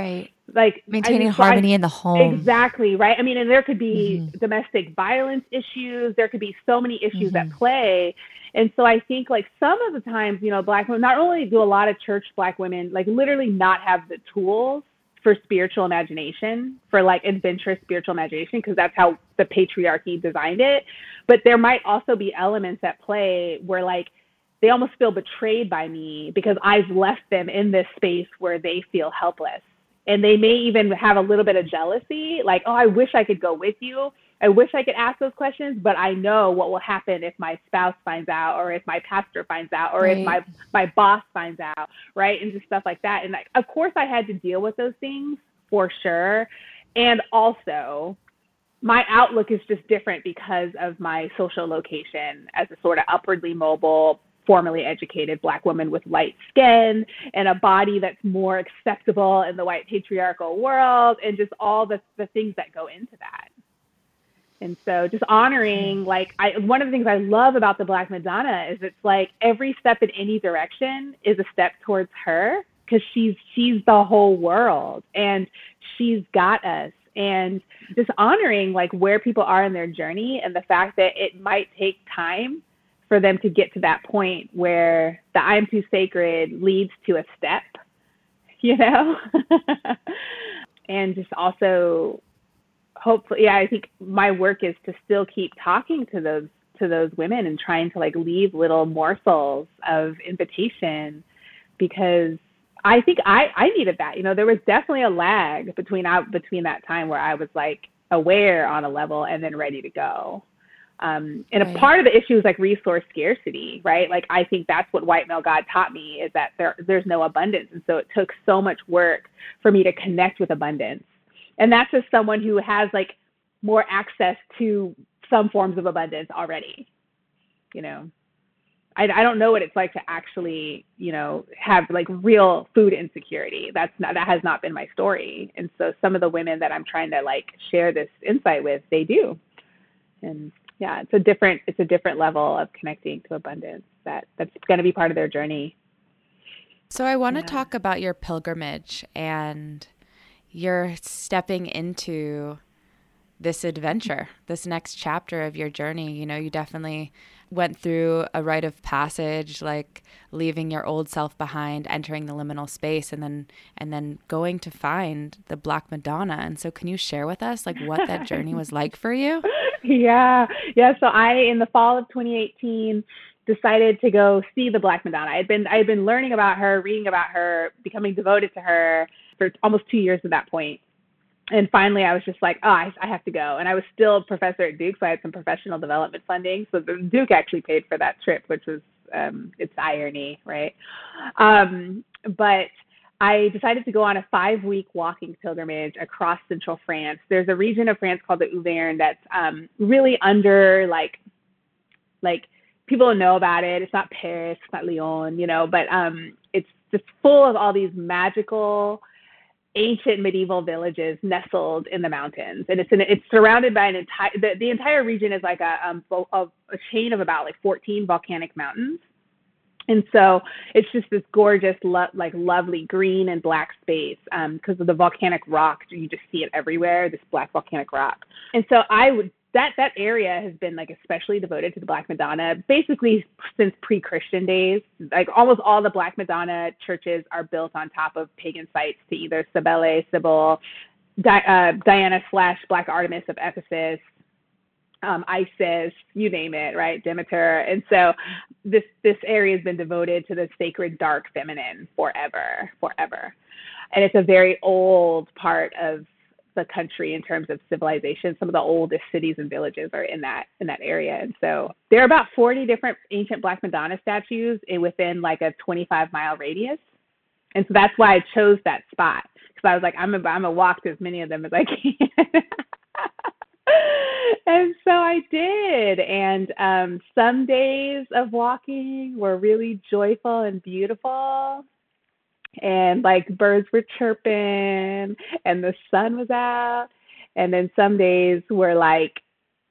like maintaining harmony in the home. Exactly. Right. I mean, and there could be domestic violence issues. There could be so many issues at play. And so I think like some of the times, you know, Black women, not only do a lot of church Black women like literally not have the tools for spiritual imagination, for like adventurous spiritual imagination, because that's how the patriarchy designed it. But there might also be elements at play where like, they almost feel betrayed by me because I've left them in this space where they feel helpless. And they may even have a little bit of jealousy, like, oh, I wish I could go with you. I wish I could ask those questions, but I know what will happen if my spouse finds out or if my pastor finds out or if my boss finds out, right? And just stuff like that. And like, of course, I had to deal with those things for sure. And also, my outlook is just different because of my social location as a sort of upwardly mobile, formerly educated Black woman with light skin and a body that's more acceptable in the white patriarchal world, and just all the things that go into that. And so just honoring, like, one of the things I love about the Black Madonna is it's like every step in any direction is a step towards her, because she's the whole world and she's got us. And just honoring like where people are in their journey and the fact that it might take time for them to get to that point where the I'm too sacred leads to a step, you know? And just also hopefully, yeah, I think my work is to still keep talking to those women and trying to like leave little morsels of invitation, because I think I needed that. You know, there was definitely a lag between that time where I was like aware on a level and then ready to go. And a part of the issue is like resource scarcity, right? Like, I think that's what white male God taught me, is that there's no abundance. And so it took so much work for me to connect with abundance. And that's just someone who has like more access to some forms of abundance already. You know, I don't know what it's like to actually, you know, have like real food insecurity. That has not been my story. And so some of the women that I'm trying to like share this insight with, they do. And yeah, it's a different level of connecting to abundance that's going to be part of their journey. So I want to talk about your pilgrimage and your stepping into this adventure, this next chapter of your journey. You know, you definitely went through a rite of passage, like leaving your old self behind, entering the liminal space, and then going to find the Black Madonna. And so can you share with us like what that journey was like for you? Yeah. So I, in the fall of 2018, decided to go see the Black Madonna. I had been learning about her, reading about her, becoming devoted to her for almost 2 years at that point. And finally, I was just like, oh, I have to go. And I was still a professor at Duke, so I had some professional development funding. So Duke actually paid for that trip, which was its irony, right? But I decided to go on a 5-week walking pilgrimage across central France. There's a region of France called the Auvergne that's really under, like people don't know about it. It's not Paris, it's not Lyon, you know, but it's just full of all these magical ancient medieval villages nestled in the mountains. And it's surrounded by an entire, the entire region is like a chain of about like 14 volcanic mountains. And so it's just this gorgeous, lovely green and black space because of the volcanic rock. You just see it everywhere, this black volcanic rock. And so that area has been like especially devoted to the Black Madonna, basically since pre-Christian days. Like almost all the Black Madonna churches are built on top of pagan sites to either Cybele, Diana / Black Artemis of Ephesus, Isis, you name it, right? Demeter. And so this area has been devoted to the sacred dark feminine forever. And it's a very old part of the country in terms of civilization. Some of the oldest cities and villages are in that area. And so there are about 40 different ancient Black Madonna statues within like a 25-mile radius. And so that's why I chose that spot. Because I was like, I'm going to walk to as many of them as I can. And so I did. And some days of walking were really joyful and beautiful. And like birds were chirping and the sun was out. And then some days were like,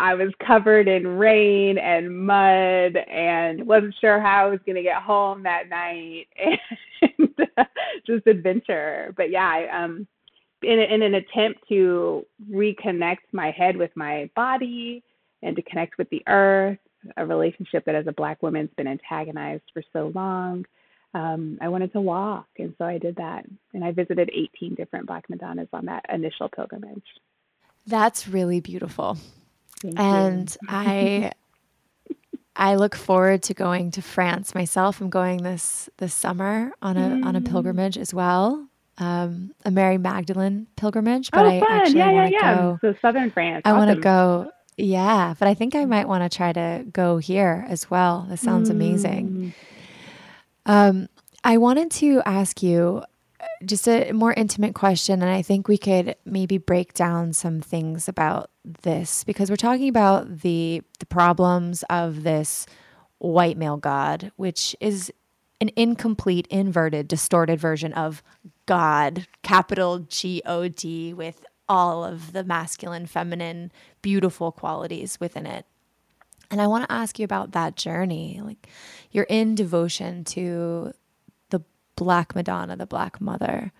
I was covered in rain and mud and wasn't sure how I was going to get home that night, and just adventure. But yeah, in an attempt to reconnect my head with my body and to connect with the earth, a relationship that as a Black woman has been antagonized for so long, I wanted to walk. And so I did that. And I visited 18 different Black Madonnas on that initial pilgrimage. That's really beautiful. Thank you. I look forward to going to France myself. I'm going this summer on a pilgrimage as well. A Mary Magdalene pilgrimage, but I want to go. So southern France. I want to go. Yeah. But I think I might want to try to go here as well. That sounds amazing. I wanted to ask you just a more intimate question, and I think we could maybe break down some things about this, because we're talking about the problems of this white male God, which is an incomplete, inverted, distorted version of God, capital G-O-D, with all of the masculine, feminine, beautiful qualities within it. And I want to ask you about that journey. Like, you're in devotion to the Black Madonna, the Black Mother,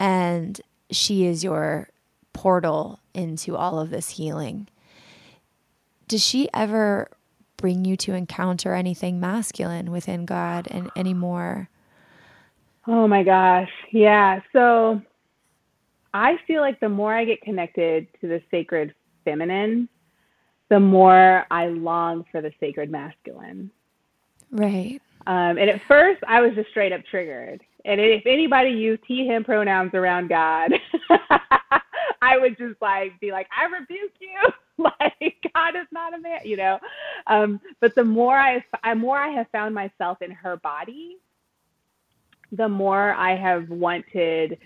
and she is your portal into all of this healing. Does she ever bring you to encounter anything masculine within God and anymore? Oh my gosh. Yeah. So I feel like the more I get connected to the sacred feminine, the more I long for the sacred masculine. Right. And at first I was just straight up triggered. And if anybody used he, him pronouns around God, I would just be like, I rebuke you. Like, God is not a man, you know? But the more I have found myself in her body, the more I have wanted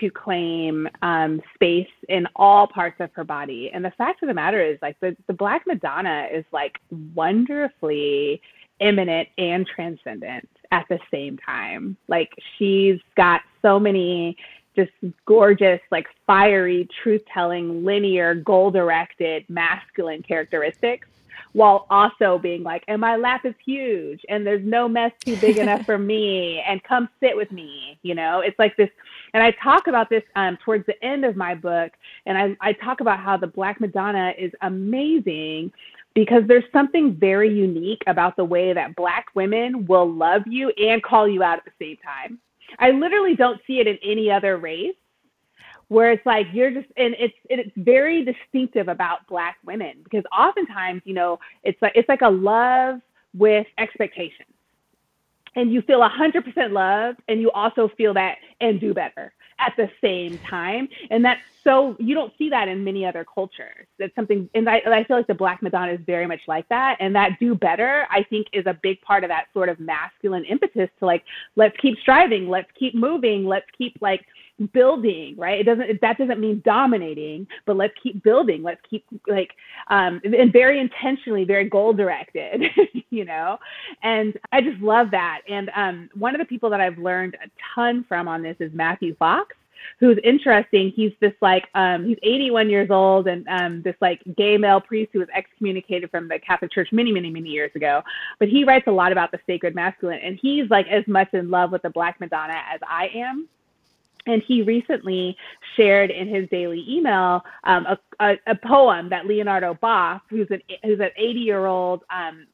to claim space in all parts of her body. And the fact of the matter is, like, the Black Madonna is like wonderfully immanent and transcendent at the same time. Like, she's got so many just gorgeous, like, fiery, truth-telling, linear, goal-directed, masculine characteristics, while also being like, and my lap is huge, and there's no mess too big enough for me, and come sit with me, you know? It's like this, and I talk about this towards the end of my book, and I talk about how the Black Madonna is amazing, because there's something very unique about the way that Black women will love you and call you out at the same time. I literally don't see it in any other race, where it's like, it's very distinctive about Black women, because oftentimes, you know, it's like a love with expectations. And you feel 100% loved, and you also feel that and do better at the same time. And that's so, you don't see that in many other cultures. That's something, and I feel like the Black Madonna is very much like that. And that do better, I think, is a big part of that sort of masculine impetus to like, let's keep striving, let's keep moving, let's keep like building, right? That doesn't mean dominating, but let's keep building, let's keep like, and very intentionally, very goal directed, you know? And I just love that. And one of the people that I've learned a ton from on this is Matthew Fox, who's interesting. He's this like, he's 81 years old and this like gay male priest who was excommunicated from the Catholic Church many, many, many years ago. But he writes a lot about the sacred masculine, and he's like as much in love with the Black Madonna as I am. And he recently shared in his daily email a poem that Leonardo Boff, who's an 80-year-old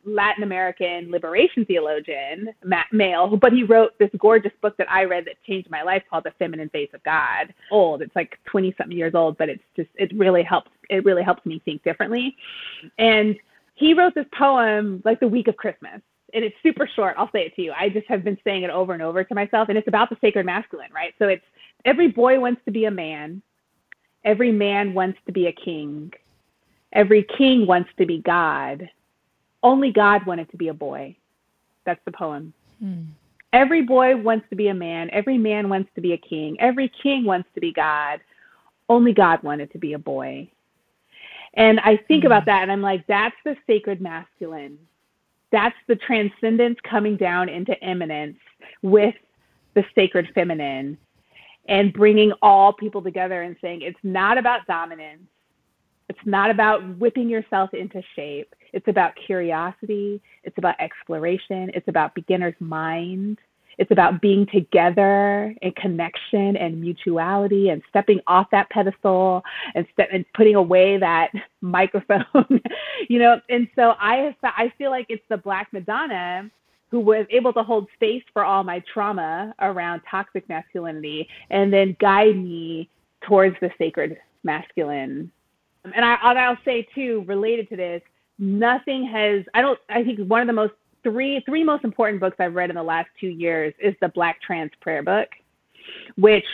Latin American liberation theologian, male, but he wrote this gorgeous book that I read that changed my life called The Feminine Face of God. Old, it's like 20-something years old, but it's just it really helps me think differently. And he wrote this poem like the week of Christmas. And it's super short. I'll say it to you. I just have been saying it over and over to myself. And it's about the sacred masculine, right? So it's every boy wants to be a man. Every man wants to be a king. Every king wants to be God. Only God wanted to be a boy. That's the poem. Every boy wants to be a man. Every man wants to be a king. Every king wants to be God. Only God wanted to be a boy. And I think about that, and I'm like, that's the sacred masculine. That's the transcendence coming down into immanence with the sacred feminine and bringing all people together and saying, it's not about dominance. It's not about whipping yourself into shape. It's about curiosity. It's about exploration. It's about beginner's mind. It's about being together and connection and mutuality and stepping off that pedestal and putting away that microphone, you know? And so I feel like it's the Black Madonna who was able to hold space for all my trauma around toxic masculinity and then guide me towards the sacred masculine. And I'll say too, related to this, I think one of the three most important books I've read in the last 2 years is the Black Trans Prayer book, which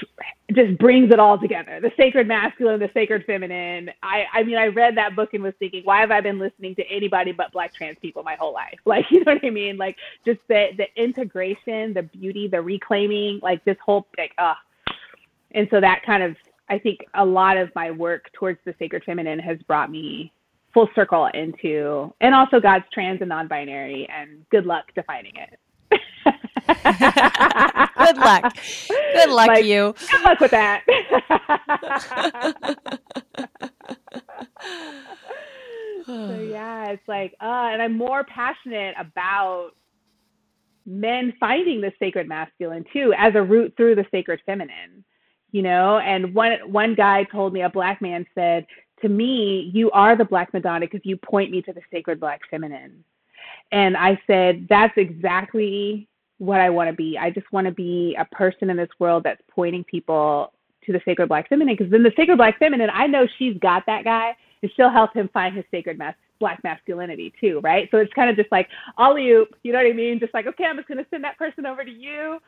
just brings it all together. The sacred masculine, the sacred feminine. I mean, I read that book and was thinking, why have I been listening to anybody but Black trans people my whole life? Like, you know what I mean? Like just the integration, the beauty, the reclaiming, like this whole like, And so that kind of, I think a lot of my work towards the sacred feminine has brought me full circle into, and also God's trans and non-binary, and good luck defining it. Good luck like, you. Good luck with that. So yeah, it's like, and I'm more passionate about men finding the sacred masculine too, as a route through the sacred feminine, you know? And one guy told me, a Black man said, to me, you are the Black Madonna because you point me to the sacred Black feminine. And I said, that's exactly what I want to be. I just want to be a person in this world that's pointing people to the sacred Black feminine, because then the sacred Black feminine, I know she's got that guy, and she'll help him find his sacred Black masculinity too, right? So it's kind of just like, alley-oop, you know what I mean? Just like, okay, I'm just going to send that person over to you.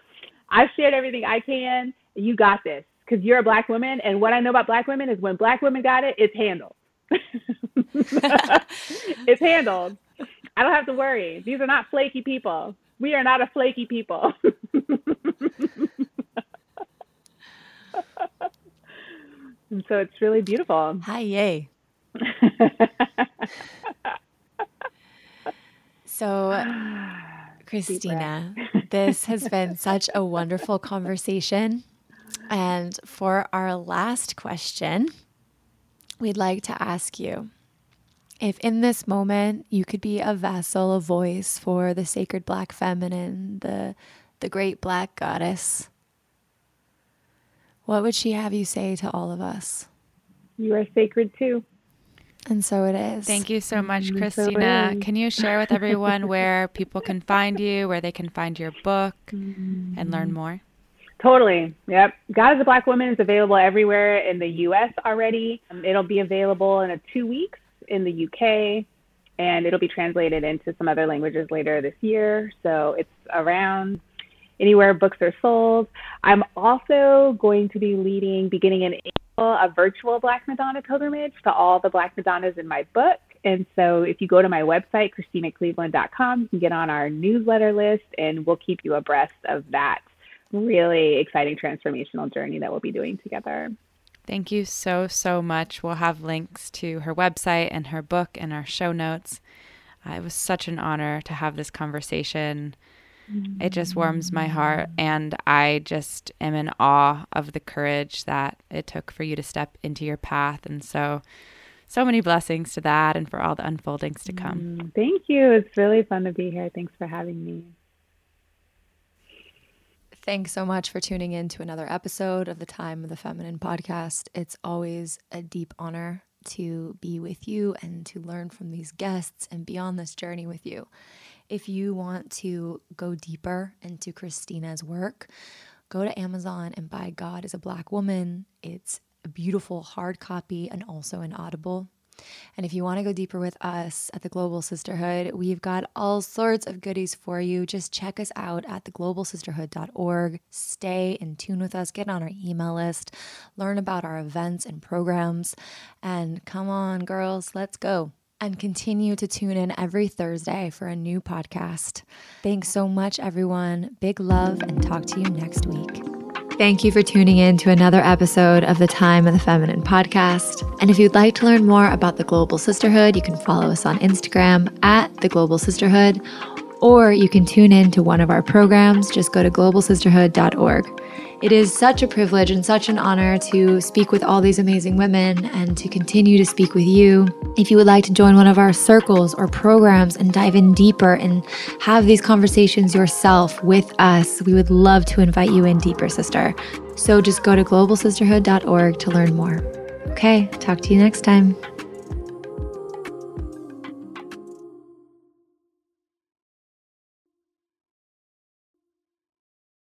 I've shared everything I can. You got this. Because you're a Black woman, and what I know about Black women is when Black women got it, it's handled. It's handled. I don't have to worry. These are not flaky people. We are not a flaky people. And so it's really beautiful. Hi, yay. So, Christina, this has been such a wonderful conversation. And for our last question, we'd like to ask you, if in this moment you could be a vessel, a voice for the sacred Black feminine, the great Black goddess, what would she have you say to all of us? You are sacred too. And so it is. Thank you so much, Christina. So can you share with everyone where people can find you, where they can find your book and learn more? Totally. Yep. God is a Black Woman is available everywhere in the U.S. already. It'll be available in 2 weeks in the U.K., and it'll be translated into some other languages later this year. So it's around anywhere books are sold. I'm also going to be leading, beginning in April, a virtual Black Madonna pilgrimage to all the Black Madonnas in my book. And so if you go to my website, ChristinaCleveland.com, you can get on our newsletter list, and we'll keep you abreast of that really exciting transformational journey that we'll be doing together. Thank you so, so much. We'll have links to her website and her book and our show notes. It was such an honor to have this conversation. It just warms my heart, and I just am in awe of the courage that it took for you to step into your path. And so many blessings to that and for all the unfoldings to come. Thank you. It's really fun to be here. Thanks for having me. Thanks so much for tuning in to another episode of the Time of the Feminine podcast. It's always a deep honor to be with you and to learn from these guests and be on this journey with you. If you want to go deeper into Christina's work, go to Amazon and buy God is a Black Woman. It's a beautiful hard copy and also an Audible. And if you want to go deeper with us at the Global Sisterhood, we've got all sorts of goodies for you. Just check us out at theglobalsisterhood.org. Stay in tune with us. Get on our email list. Learn about our events and programs. And come on, girls, let's go. And continue to tune in every Thursday for a new podcast. Thanks so much, everyone. Big love, and talk to you next week. Thank you for tuning in to another episode of the Time of the Feminine podcast. And if you'd like to learn more about the Global Sisterhood, you can follow us on Instagram at the Global Sisterhood, or you can tune in to one of our programs. Just go to globalsisterhood.org. It is such a privilege and such an honor to speak with all these amazing women and to continue to speak with you. If you would like to join one of our circles or programs and dive in deeper and have these conversations yourself with us, we would love to invite you in deeper, sister. So just go to globalsisterhood.org to learn more. Okay, talk to you next time.